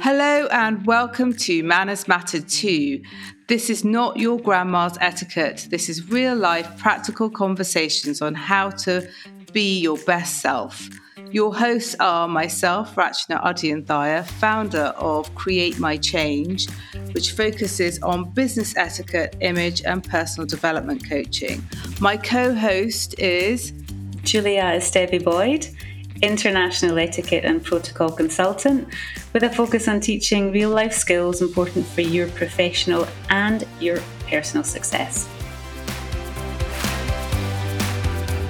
Hello and welcome to Manners Matter 2. This is not your grandma's etiquette. This is real life practical conversations on how to be your best self. Your hosts are myself, Rachna Adianthaya, founder of Create My Change, which focuses on business etiquette, image and personal development coaching. My co-host is Julia Estevi-Boyd, international etiquette and protocol consultant with a focus on teaching real life skills important for your professional and your personal success.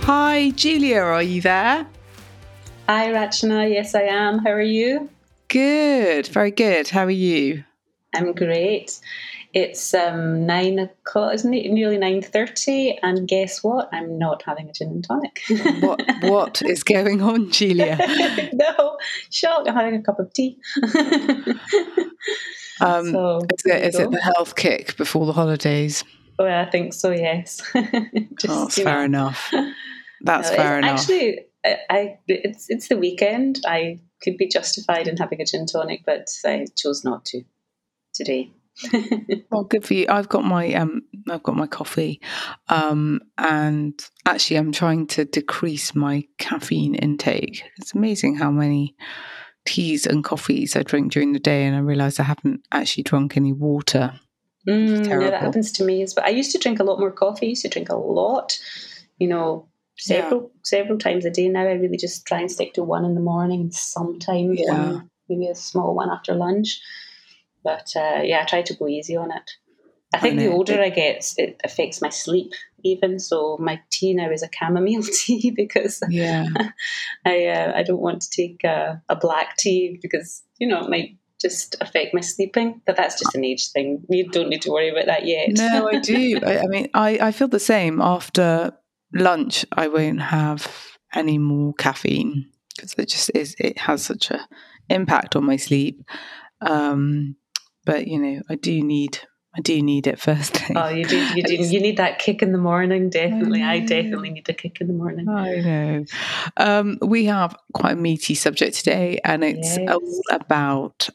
Hi Julia, are you there? Hi Rachna, yes I am. How are you? Good, very good. How are you? I'm great. It's 9 o'clock, isn't it? Nearly 9:30, and guess what? I'm not having a gin and tonic. What is going on, Julia? No, shock! I'm having a cup of tea. Is it the health kick before the holidays? Well, I think so. Yes. That's fair enough. That's fair enough. Actually, it's the weekend. I could be justified in having a gin tonic, but I chose not to today. Well, good for you. I've got my coffee, and actually, I'm trying to decrease my caffeine intake. It's amazing how many teas and coffees I drink during the day, and I realise I haven't actually drunk any water. No, that happens to me as well. I used to drink a lot more coffee. I used to drink a lot, several times a day. Now I really just try and stick to one in the morning, and sometimes one, maybe a small one after lunch. But I try to go easy on it. I think the older I get, it affects my sleep even. So my tea now is a chamomile tea because I don't want to take a black tea because, it might just affect my sleeping. But that's just an age thing. You don't need to worry about that yet. No, I do. I feel the same. After lunch, I won't have any more caffeine because it has such an impact on my sleep. But I do need it first thing. Oh, you do. You need that kick in the morning, definitely. I definitely need a kick in the morning. I know. We have quite a meaty subject today, and it's all about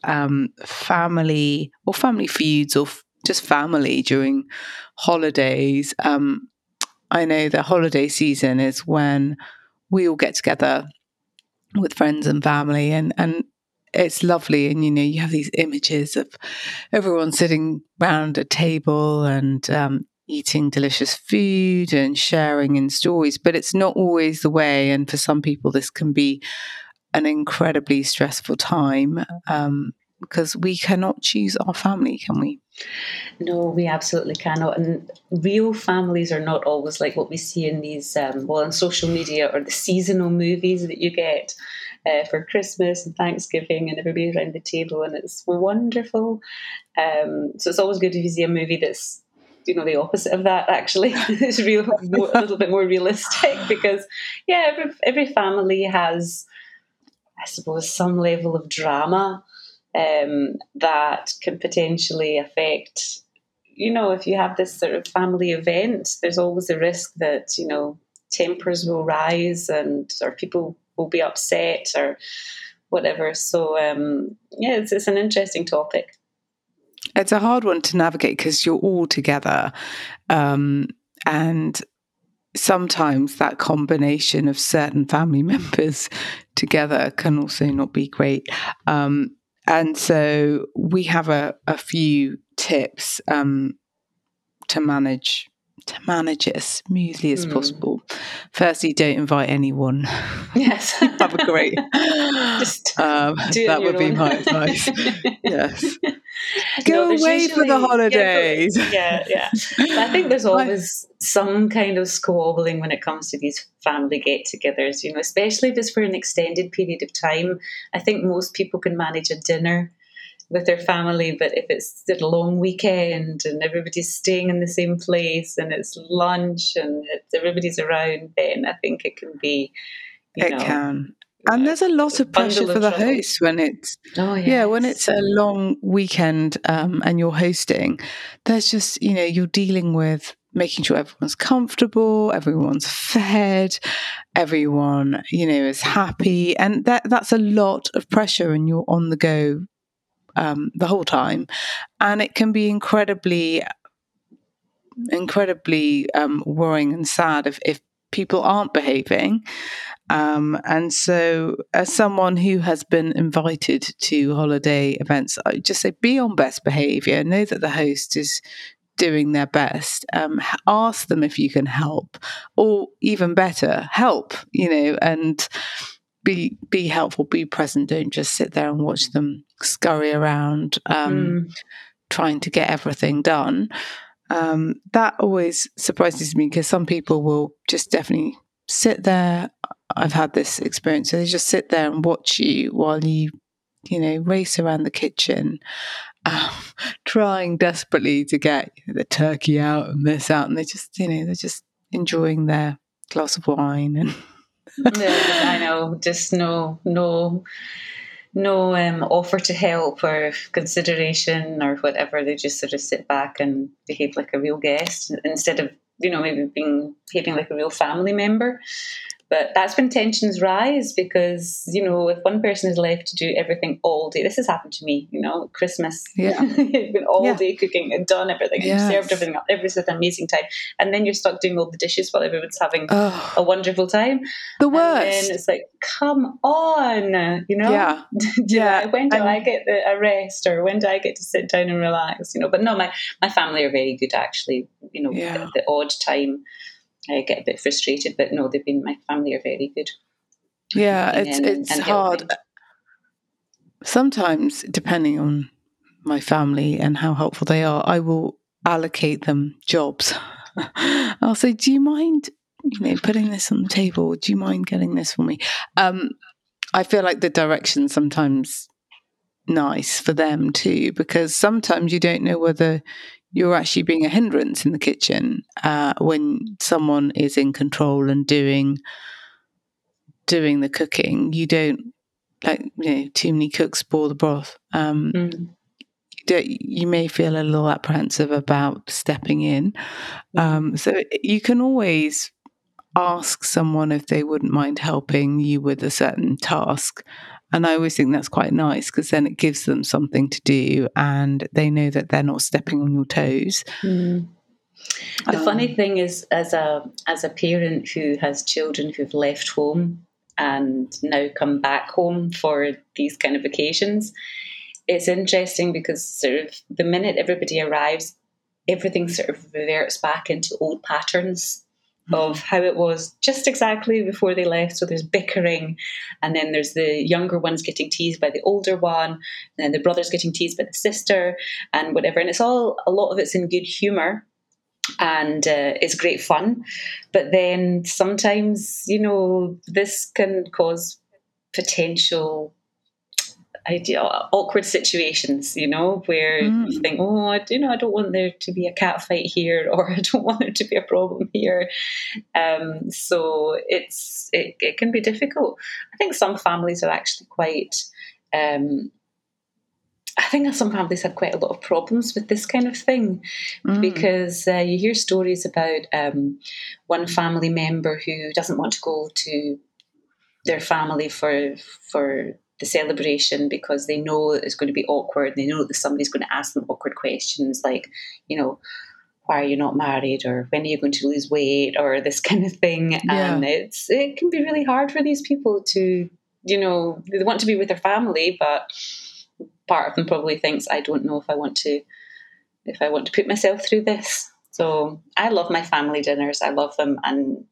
family or family feuds or just family during holidays. I know the holiday season is when we all get together with friends and family, and it's lovely, and you have these images of everyone sitting round a table and eating delicious food and sharing in stories, but it's not always the way, and for some people this can be an incredibly stressful time because we cannot choose our family, can we? No, we absolutely cannot. And real families are not always like what we see in these, on social media or the seasonal movies that you get for Christmas and Thanksgiving and everybody's around the table and it's wonderful. So it's always good if you see a movie that's, the opposite of that actually. It's real, a little bit more realistic because, every family has, I suppose, some level of drama that can potentially affect, if you have this sort of family event, there's always a risk that, tempers will rise or people will be upset or whatever. So, it's an interesting topic. It's a hard one to navigate because you're all together. And sometimes that combination of certain family members together can also not be great. And so we have a few tips to manage it as smoothly as possible. Firstly, don't invite anyone. Yes. Have a great. Just do that would be my advice. Yes. Go away for the holidays. I think there's always some kind of squabbling when it comes to these family get-togethers, especially if it's for an extended period of time. I think most people can manage a dinner with their family, but if it's a long weekend and everybody's staying in the same place and it's lunch and everybody's around, then I think it can be, And there's a lot of pressure for the host when it's when it's a long weekend and you're hosting. There's just, you're dealing with making sure everyone's comfortable, everyone's fed, everyone, is happy. And that's a lot of pressure, and you're on the go the whole time. And it can be incredibly worrying and sad if people aren't behaving. And so as someone who has been invited to holiday events, I just say be on best behavior. Know that the host is doing their best. Ask them if you can help, or even better, help, and be helpful, be present. Don't just sit there and watch them scurry around trying to get everything done. That always surprises me, because some people will just definitely sit there. I've had this experience. So they just sit there and watch you while you, race around the kitchen, trying desperately to get the turkey out and this out. And they just, they're just enjoying their glass of wine. And yeah, I know, just no offer to help or consideration or whatever. They just sort of sit back and behave like a real guest instead of, maybe behaving like a real family member. But that's when tensions rise, because, if one person is left to do everything all day, this has happened to me, Christmas, you've been all day cooking and done everything, and served everything up, every sort of amazing time. And then you're stuck doing all the dishes while everyone's having a wonderful time. The worst. And then it's like, come on, when do I get a rest, or when do I get to sit down and relax, But no, my family are very good, actually, the odd time I get a bit frustrated, but no, my family are very good. Yeah, it's hard. Sometimes, depending on my family and how helpful they are, I will allocate them jobs. I'll say, do you mind, putting this on the table? Do you mind getting this for me? I feel like the direction's sometimes nice for them too, because sometimes you don't know whether you're actually being a hindrance in the kitchen when someone is in control and doing the cooking. You don't, too many cooks spoil the broth. You may feel a little apprehensive about stepping in. So you can always ask someone if they wouldn't mind helping you with a certain task. And I always think that's quite nice, because then it gives them something to do and they know that they're not stepping on your toes. Mm. The funny thing is, as a parent who has children who've left home and now come back home for these kind of occasions, it's interesting because sort of the minute everybody arrives, everything sort of reverts back into old patterns of how it was just exactly before they left. So there's bickering, and then there's the younger ones getting teased by the older one, and then the brother's getting teased by the sister and whatever. And it's all, a lot of it's in good humour and it's great fun. But then sometimes, this can cause potential awkward situations, where you think, I don't want there to be a cat fight here, or I don't want there to be a problem here. So it can be difficult. I think some families are actually quite, I think some families have quite a lot of problems with this kind of thing, because you hear stories about one family member who doesn't want to go to their family for the celebration because they know it's going to be awkward. They know that somebody's going to ask them awkward questions like, why are you not married, or when are you going to lose weight, or this kind of thing. Yeah. And it can be really hard for these people to, they want to be with their family, but part of them probably thinks, I don't know if I want to put myself through this. So I love my family dinners. I love them. And,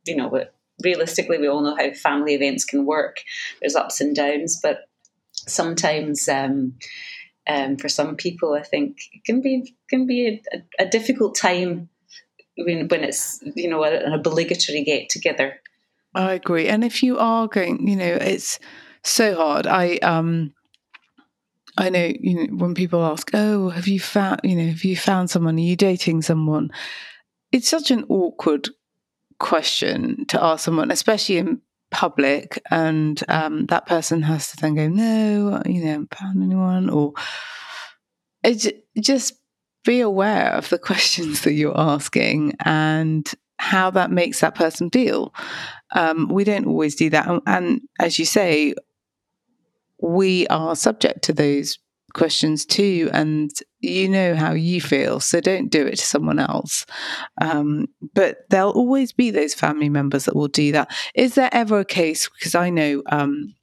realistically, we all know how family events can work. There's ups and downs, but sometimes for some people, I think it can be a difficult time when it's an obligatory get together. I agree, and if you are going, it's so hard. I know, when people ask, "Oh, have you found someone? Are you dating someone?" It's such an awkward question to ask someone, especially in public, and that person has to then go, no, I haven't found anyone, or it's just be aware of the questions that you're asking and how that makes that person feel. We don't always do that. And as you say, we are subject to those questions too, and you know how you feel, so don't do it to someone else. But there'll always be those family members that will do that. Is there ever a case, because I know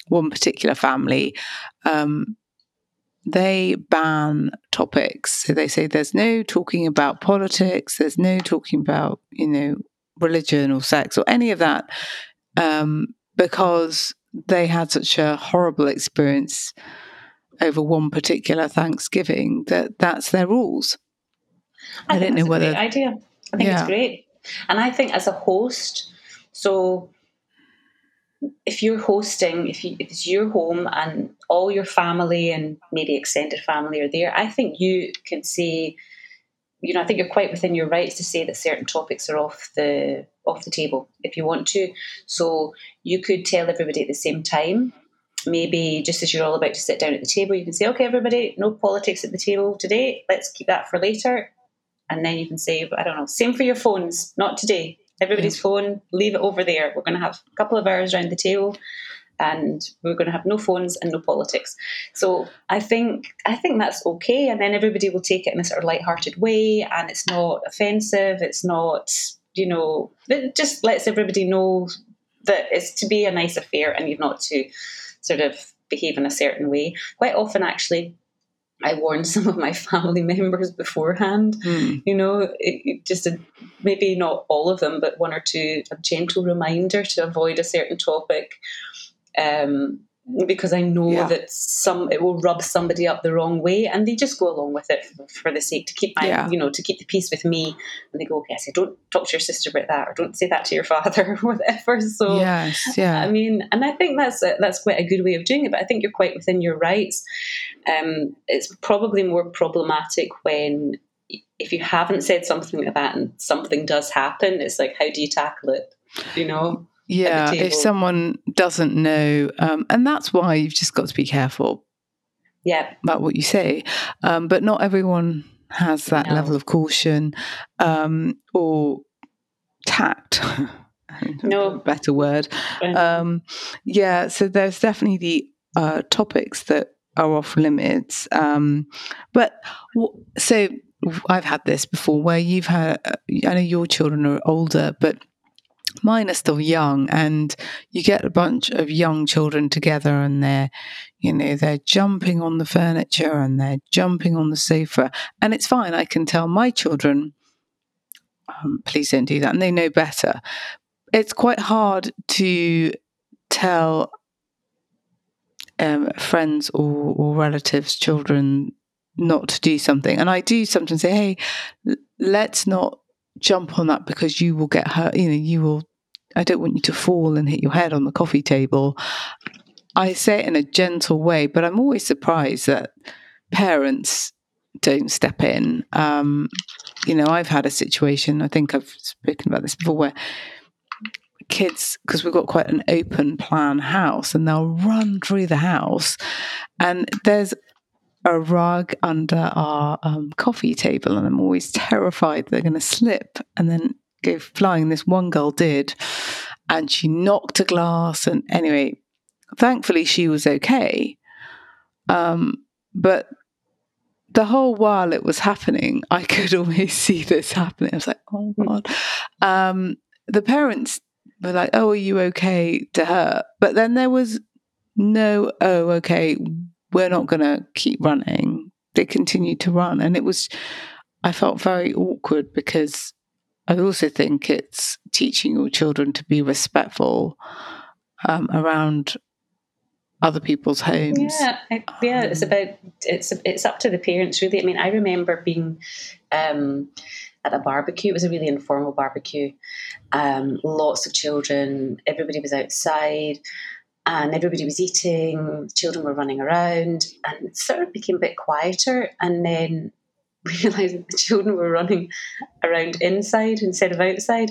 one particular family, they ban topics. So they say there's no talking about politics, there's no talking about, you know, religion or sex or any of that, because they had such a horrible experience over one particular Thanksgiving that's their rules. I don't know whether... That's a great idea. I think it's great. And I think as a host, so if you're hosting, if it's your home and all your family and maybe extended family are there, I think you can say, you know, I think you're quite within your rights to say that certain topics are off the table if you want to. So you could tell everybody at the same time, maybe just as you're all about to sit down at the table, you can say, okay, everybody, no politics at the table today. Let's keep that for later. And then you can say, I don't know, same for your phones, not today. Everybody's phone, leave it over there. We're going to have a couple of hours around the table and we're going to have no phones and no politics. So I think that's okay. And then everybody will take it in a sort of lighthearted way, and it's not offensive. It's not, you know, it just lets everybody know that it's to be a nice affair and you've not to sort of behave in a certain way. Quite often, actually, I warn some of my family members beforehand, you know, maybe not all of them, but one or two, a gentle reminder to avoid a certain topic, because I know that it will rub somebody up the wrong way, and they just go along with it for the sake to keep to keep the peace with me. And they go, okay, I say, don't talk to your sister about that, or don't say that to your father, or whatever. So I mean, and I think that's quite a good way of doing it. But I think you're quite within your rights. It's probably more problematic if you haven't said something like that and something does happen. It's like, how do you tackle it? You know. Yeah, if someone doesn't know, and that's why you've just got to be careful about what you say. But not everyone has that level of caution or tact. No better word. So there's definitely the topics that are off limits. So I've had this before where you've had, I know your children are older, but mine are still young, and you get a bunch of young children together and they're jumping on the furniture and they're jumping on the sofa, and it's fine. I can tell my children, please don't do that, and they know better. It's quite hard to tell friends or relatives' children not to do something. And I do sometimes say, hey, let's not jump on that because you will get hurt. You know, I don't want you to fall and hit your head on the coffee table. I say it in a gentle way, but I'm always surprised that parents don't step in. You know, I've had a situation, I think I've spoken about this before, where kids, because we've got quite an open plan house, and they'll run through the house, and there's a rug under our coffee table, and I'm always terrified they're going to slip and then go flying. This one girl did, and she knocked a glass, and anyway, thankfully she was okay, but the whole while it was happening, I could always see this happening. I was like, oh God. The parents were like, oh, are you okay, to her, but then there was no, oh, okay, we're not going to keep running. They continued to run. And I felt very awkward, because I also think it's teaching your children to be respectful around other people's homes. Yeah, it's up to the parents, really. I mean, I remember being at a barbecue. It was a really informal barbecue. Lots of children, everybody was outside, and everybody was eating, children were running around, and it sort of became a bit quieter. And then we realised that the children were running around inside instead of outside.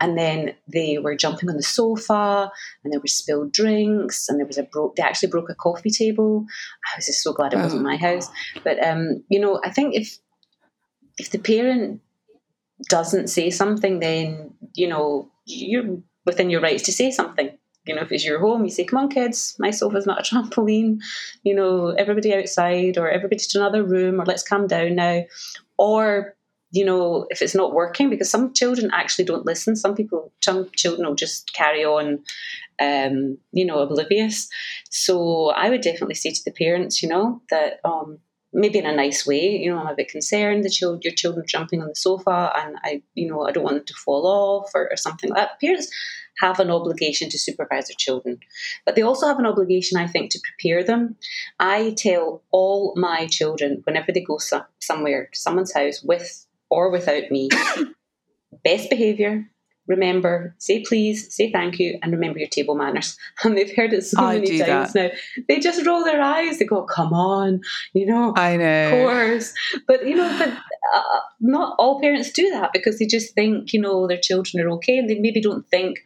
And then they were jumping on the sofa, and there were spilled drinks, and there was they actually broke a coffee table. I was just so glad it wasn't my house. But, I think if the parent doesn't say something, then, you're within your rights to say something. If it's your home, you say, come on, kids, my sofa's not a trampoline, everybody outside, or everybody to another room, or let's calm down now. Or, if it's not working, because some children actually don't listen. Some children will just carry on, oblivious. So I would definitely say to the parents, that maybe in a nice way, I'm a bit concerned that your children jumping on the sofa, and I don't want them to fall off or something like that. Parents have an obligation to supervise their children, but they also have an obligation, I think, to prepare them. I tell all my children, whenever they go somewhere, someone's house, with or without me, best behaviour, remember, say please, say thank you, and remember your table manners. And they've heard it so many times now. They just roll their eyes. They go, come on, I know, of course. But, but not all parents do that, because they just think, their children are okay, and they maybe don't think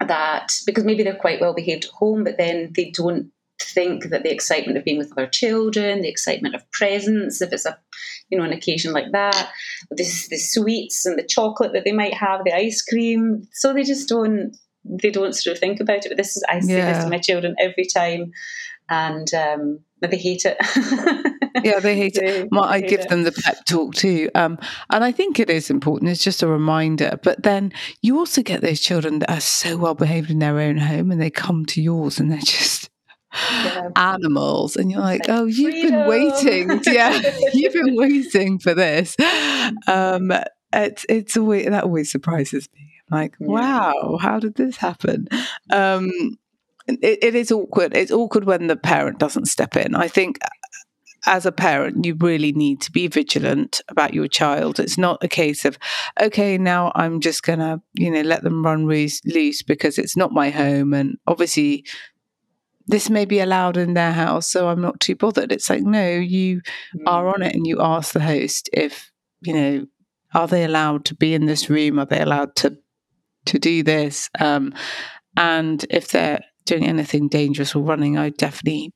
that, because maybe they're quite well behaved at home, but then they don't think that the excitement of being with other children, the excitement of presents, if it's an occasion like that, the sweets and the chocolate that they might have, the ice cream, so they just don't sort of think about it. But this is, I say this to my children every time, and but they hate it. Yeah, they hate it. I give them the pep talk too. And I think it is important. It's just a reminder. But then you also get those children that are so well behaved in their own home, and they come to yours and they're just animals. And you're like, oh, you've been waiting. Yeah, you've been waiting for this. It's always, that always surprises me. I'm like, wow, how did this happen? It is awkward. It's awkward when the parent doesn't step in. I think as a parent, you really need to be vigilant about your child. It's not a case of, okay, now I'm just going to, let them run loose because it's not my home. And obviously, this may be allowed in their house, so I'm not too bothered. It's like, no, you are on it, and you ask the host if, are they allowed to be in this room? Are they allowed to do this? And if they're doing anything dangerous or running, I'd definitely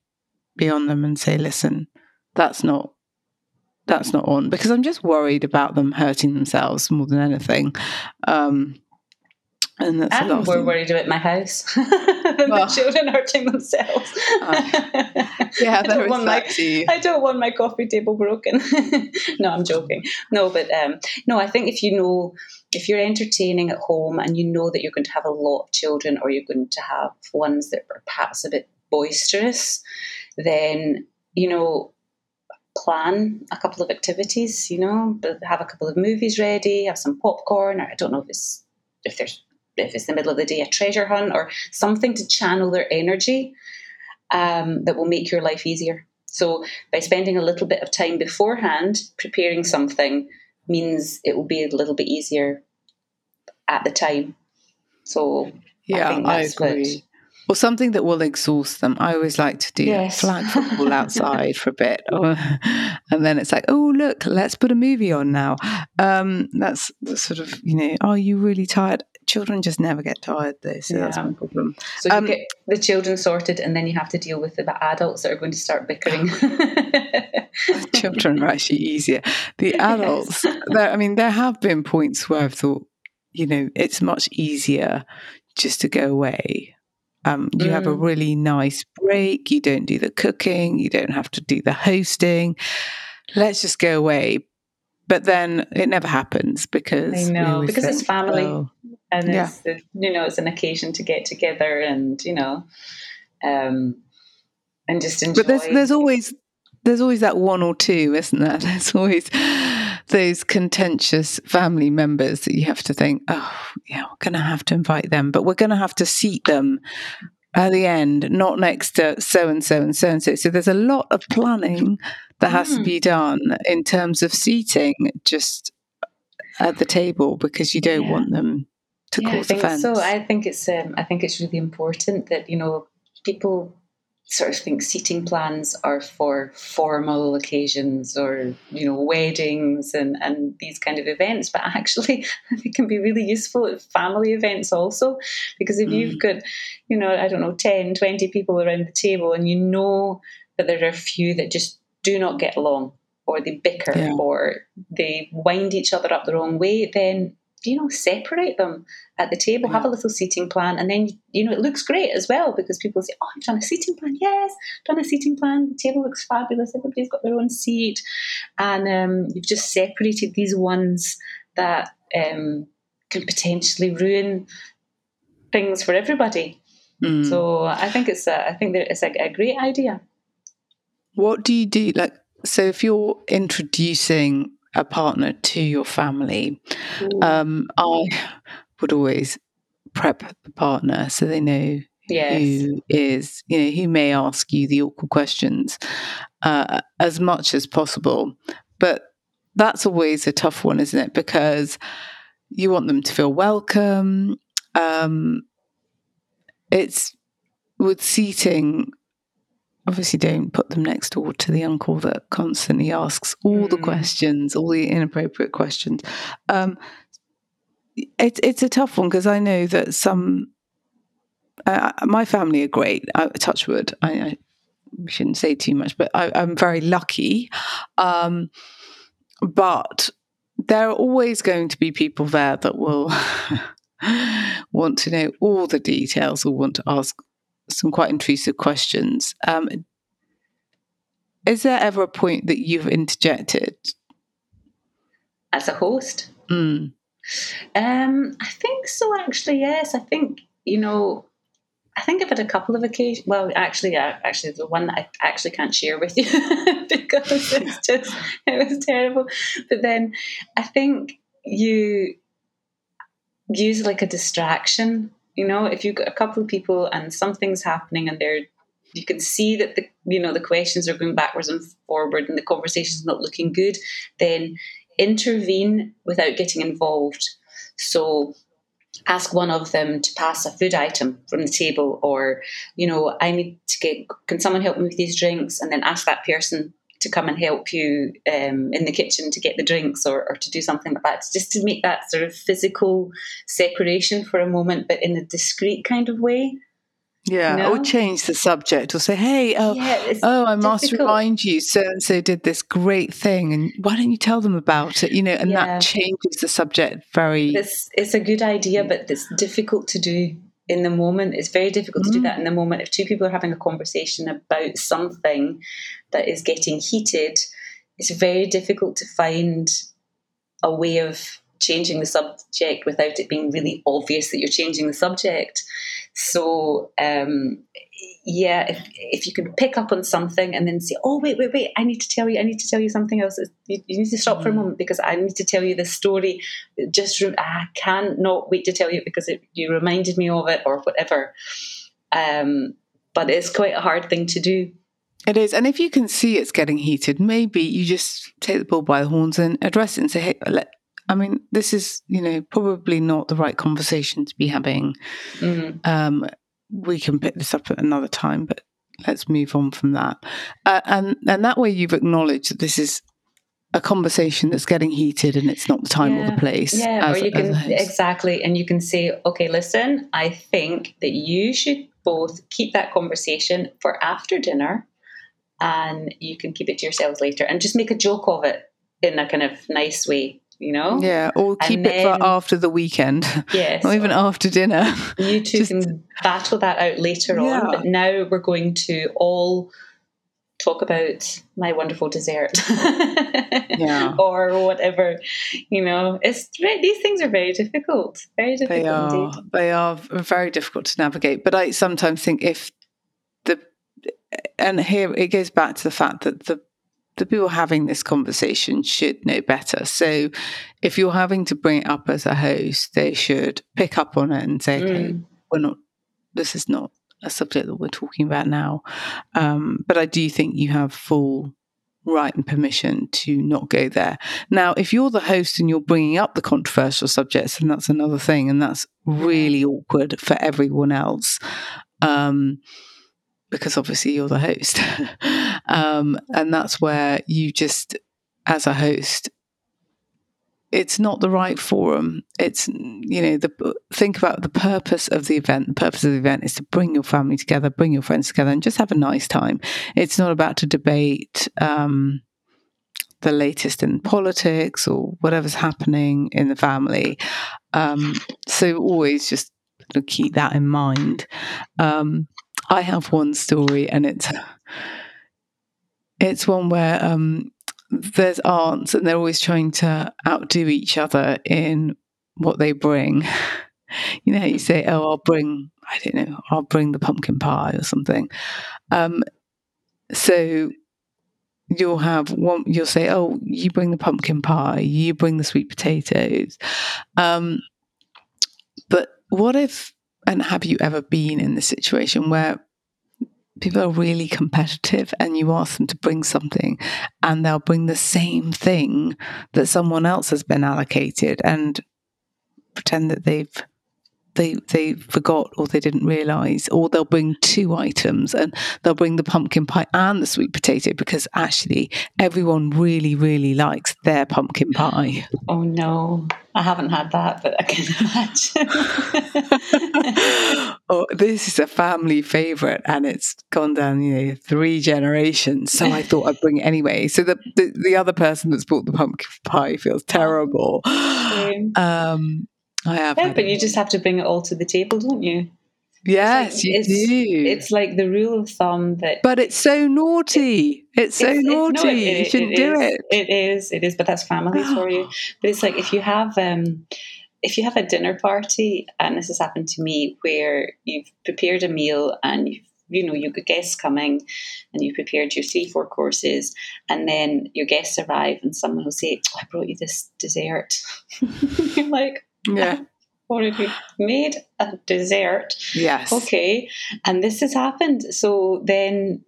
be on them and say, listen, that's not on, because I'm just worried about them hurting themselves more than anything. And that's I'm more worried about my house than the children hurting themselves. I don't want my coffee table broken. No, I'm joking. No, but I think if you're entertaining at home and you know that you're going to have a lot of children, or you're going to have ones that are perhaps a bit boisterous, then, plan a couple of activities, but have a couple of movies ready, have some popcorn, or I don't know if it's the middle of the day, a treasure hunt or something to channel their energy that will make your life easier. So by spending a little bit of time beforehand preparing something means it will be a little bit easier at the time. So yeah, I think that's, I agree. Or something that will exhaust them. I always like to do flag football outside for a bit. And then it's like, oh, look, let's put a movie on now. That's sort of, are you really tired? Children just never get tired, though, so that's my problem. So you get the children sorted, and then you have to deal with the adults that are going to start bickering. Children are actually easier. The adults, there have been points where I've thought, it's much easier just to go away. You have a really nice break. You don't do the cooking. You don't have to do the hosting. Let's just go away. But then it never happens because it's family, and it's it's an occasion to get together and and just enjoy. But there's always that one or two, isn't there? There's always those contentious family members that you have to think, we're going to have to invite them, but we're going to have to seat them at the end, not next to so-and-so and so-and-so. So there's a lot of planning that has to be done in terms of seating just at the table, because you don't want them to cause offence. So I think it's really important that, people sort of think seating plans are for formal occasions or, you know, weddings and these kind of events. But actually, it can be really useful at family events also, because if you've got, you know, I don't know, 10, 20 people around the table and you know that there are a few that just do not get along or they bicker or they wind each other up the wrong way, then, you know, separate them at the table, have a little seating plan, and then, you know, it looks great as well because people say, oh, I've done a seating plan. Yes, I've done a seating plan. The table looks fabulous. Everybody's got their own seat. And you've just separated these ones that can potentially ruin things for everybody. Mm. So I think it's a great idea. What do you do? Like, so if you're introducing a partner to your family, I would always prep the partner so they know who is, you know, who may ask you the awkward questions as much as possible. But that's always a tough one, isn't it? Because you want them to feel welcome. It's with seating. Obviously, don't put them next door to the uncle that constantly asks all the questions, all the inappropriate questions. It's a tough one because I know that some my family are great. Touch wood. I shouldn't say too much, but I'm very lucky. But there are always going to be people there that will want to know all the details or want to ask some quite intrusive questions. Is there ever a point that you've interjected as a host? I think so, actually. Yes, I think, you know, I think I've had a couple of occasions. Well, actually, the one that I actually can't share with you because it was terrible. But then I think you use like a distraction. You know, if you've got a couple of people and something's happening and you can see that the, you know, the questions are going backwards and forward and the conversation's not looking good, then intervene without getting involved. So ask one of them to pass a food item from the table, or, you know, I need to can someone help me with these drinks? And then ask that person to come and help you in the kitchen to get the drinks or to do something like that, just to make that sort of physical separation for a moment, but in a discreet kind of way. Yeah, you know? Or change the subject or say, hey, I must remind you, so-and-so did this great thing and why don't you tell them about it? You know, and that changes the subject very... It's a good idea, but it's difficult to do in the moment. It's very difficult to do that in the moment. If two people are having a conversation about something that is getting heated, it's very difficult to find a way of changing the subject without it being really obvious that you're changing the subject. So, if you can pick up on something and then say, oh, wait, I need to tell you something else. You need to stop for a moment because I need to tell you this story. I cannot wait to tell you because you reminded me of it or whatever. But it's quite a hard thing to do. It is. And if you can see it's getting heated, maybe you just take the bull by the horns and address it and say, hey, this is, you know, probably not the right conversation to be having. Mm-hmm. We can pick this up at another time, but let's move on from that. And that way you've acknowledged that this is a conversation that's getting heated and it's not the time or the place. Yeah, or you can, exactly. And you can say, okay, listen, I think that you should both keep that conversation for after dinner and you can keep it to yourselves later and just make a joke of it in a kind of nice way. You know? Yeah, or keep it for after the weekend. Yes. Or even after dinner. You two can battle that out later on, but now we're going to all talk about my wonderful dessert or whatever, you know. These things are very difficult. Very difficult indeed. They are very difficult to navigate. But I sometimes think and here it goes back to the fact that the people having this conversation should know better. So if you're having to bring it up as a host, they should pick up on it and say, okay, this is not a subject that we're talking about now. But I do think you have full right and permission to not go there. Now, if you're the host and you're bringing up the controversial subjects, then that's another thing. And that's really awkward for everyone else. because obviously you're the host. And that's where you just, as a host, it's not the right forum. It's, you know, think about the purpose of the event. The purpose of the event is to bring your family together, bring your friends together, and just have a nice time. It's not about to debate the latest in politics or whatever's happening in the family. So always just keep that in mind. I have one story, and it's one where there's aunts, and they're always trying to outdo each other in what they bring. You know how you say, oh, I'll bring the pumpkin pie or something. So you'll have one, you'll say, oh, you bring the pumpkin pie, you bring the sweet potatoes. But what if, and have you ever been in this situation where people are really competitive and you ask them to bring something and they'll bring the same thing that someone else has been allocated and pretend that they forgot or they didn't realise, or they'll bring two items and they'll bring the pumpkin pie and the sweet potato because actually everyone really, really likes their pumpkin pie. Oh no, I haven't had that, but I can imagine. Oh, this is a family favourite and it's gone down, you know, 3 generations. So I thought I'd bring it anyway. So the other person that's bought the pumpkin pie feels terrible. But you just have to bring it all to the table, don't you? Yes, you do. It's like the rule of thumb that... But it's so naughty. You shouldn't do it. It is, but that's family for you. But it's like if you have a dinner party, and this has happened to me, where you've prepared a meal and you've got guests coming and you've prepared your 3-4 courses, and then your guests arrive and someone will say, oh, I brought you this dessert. You're like... Yeah. Already made a dessert. Yes. Okay. And this has happened. So then,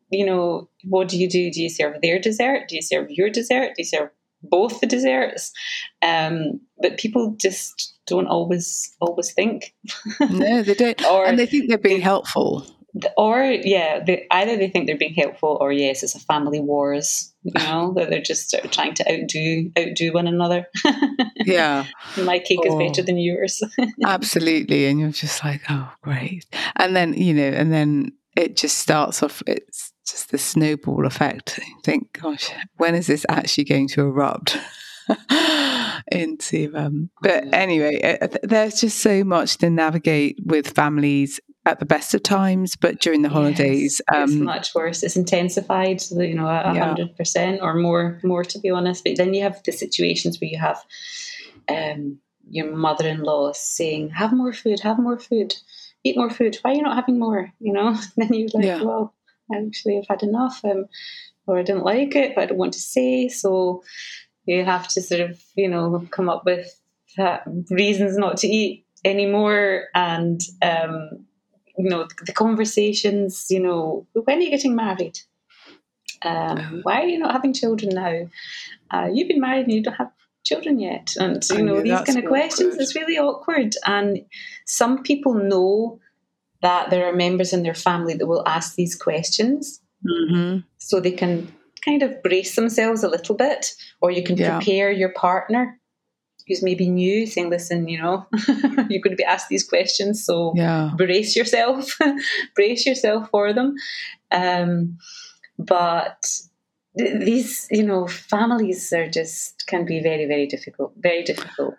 what do you do? Do you serve their dessert? Do you serve your dessert? Do you serve both the desserts? But people just don't always think. No, they don't. And they think they're being helpful. Either they think they're being helpful, or yes, it's a family wars, that they're just sort of trying to outdo one another. Yeah. My cake is better than yours. Absolutely. And you're just like, oh, great. And then, and then it just starts off, it's just the snowball effect. You think, gosh, when is this actually going to erupt? But anyway, there's just so much to navigate with families at the best of times, but during the holidays, it's much worse. It's intensified, 100% or more to be honest. But then you have the situations where you have your mother-in-law saying, have more food, eat more food, why are you not having more? And then you're like, well, actually I've had enough, or I didn't like it, but I don't want to say. So you have to sort of come up with reasons not to eat anymore. And the conversations, when are you getting married? Why are you not having children now? You've been married and you don't have children yet. And, these kind of questions, it's really awkward. And some people know that there are members in their family that will ask these questions. Mm-hmm. So they can kind of brace themselves a little bit, or you can prepare your partner who's maybe new, saying, listen, you're going to be asked these questions, so brace yourself for them. But these, families can be very, very difficult, very difficult.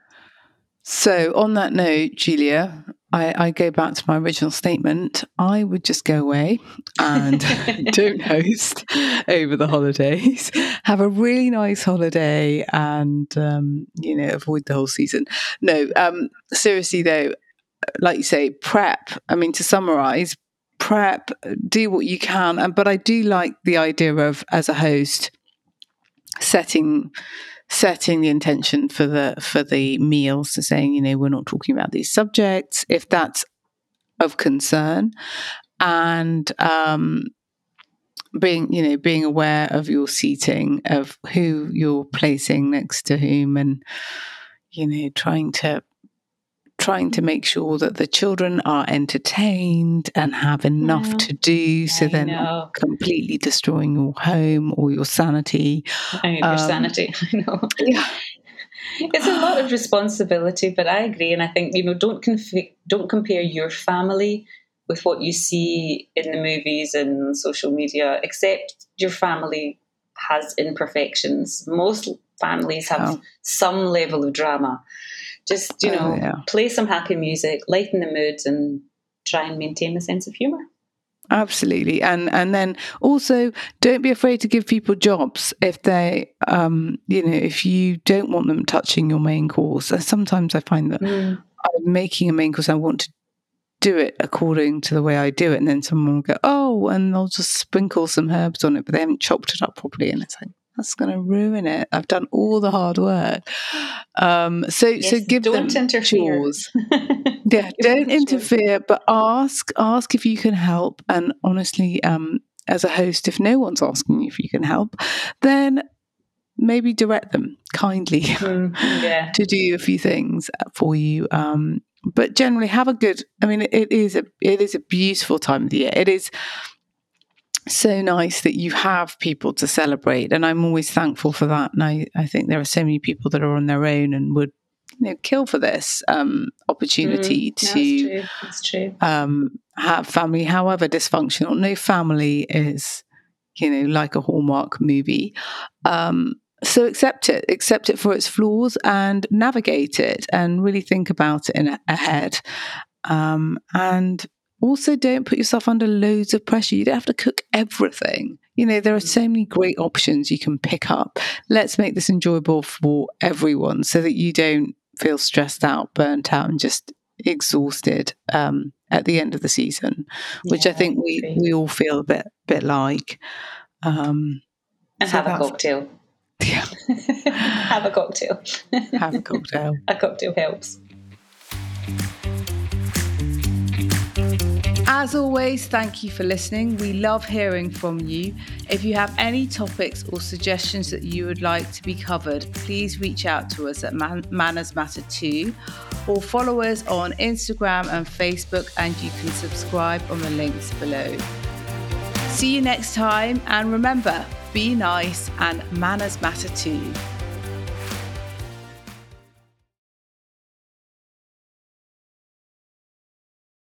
So on that note, Julia, I go back to my original statement. I would just go away and don't host over the holidays. Have a really nice holiday and, avoid the whole season. No, seriously though, like you say, prep. I mean, to summarise, prep, do what you can. But I do like the idea of, as a host, setting the intention for the meals, to saying, we're not talking about these subjects if that's of concern, and being aware of your seating, of who you're placing next to whom, and trying to trying to make sure that the children are entertained and have enough to do, so they're not completely destroying your home or your sanity. I mean, your sanity, I know. Yeah. It's a lot of responsibility, but I agree. And I think, you know, don't compare your family with what you see in the movies and social media, except your family has imperfections. Most families have some level of drama. Just, you know, play some happy music, lighten the mood, and try and maintain a sense of humour. Absolutely. And then also don't be afraid to give people jobs if they, you know, if you don't want them touching your main course. And sometimes I find that I'm making a main course, I want to do it according to the way I do it. And then someone will go, oh, and they'll just sprinkle some herbs on it, but they haven't chopped it up properly. And it's like, that's going to ruin it. I've done all the hard work. So give them chores. Don't interfere, but ask if you can help. And honestly, as a host, if no one's asking if you can help, then maybe direct them kindly to do a few things for you. But generally, have a good. I mean, it is a beautiful time of the year. It is so nice that you have people to celebrate, and I'm always thankful for that. And I think there are so many people that are on their own and would, you know, kill for this opportunity to have family, however dysfunctional. No family is, you know, like a Hallmark movie. So accept it for its flaws and navigate it, and really think about it ahead. And also, don't put yourself under loads of pressure. You don't have to cook everything. You know, there are so many great options you can pick up. Let's make this enjoyable for everyone so that you don't feel stressed out, burnt out, and just exhausted at the end of the season, which I think we all feel a bit like. And so have a cocktail. Yeah. Have a cocktail. Have a cocktail. A cocktail helps. As always, thank you for listening. We love hearing from you. If you have any topics or suggestions that you would like to be covered, please reach out to us at Manners Matter 2, or follow us on Instagram and Facebook, and you can subscribe on the links below. See you next time, and remember, be nice and Manners Matter 2.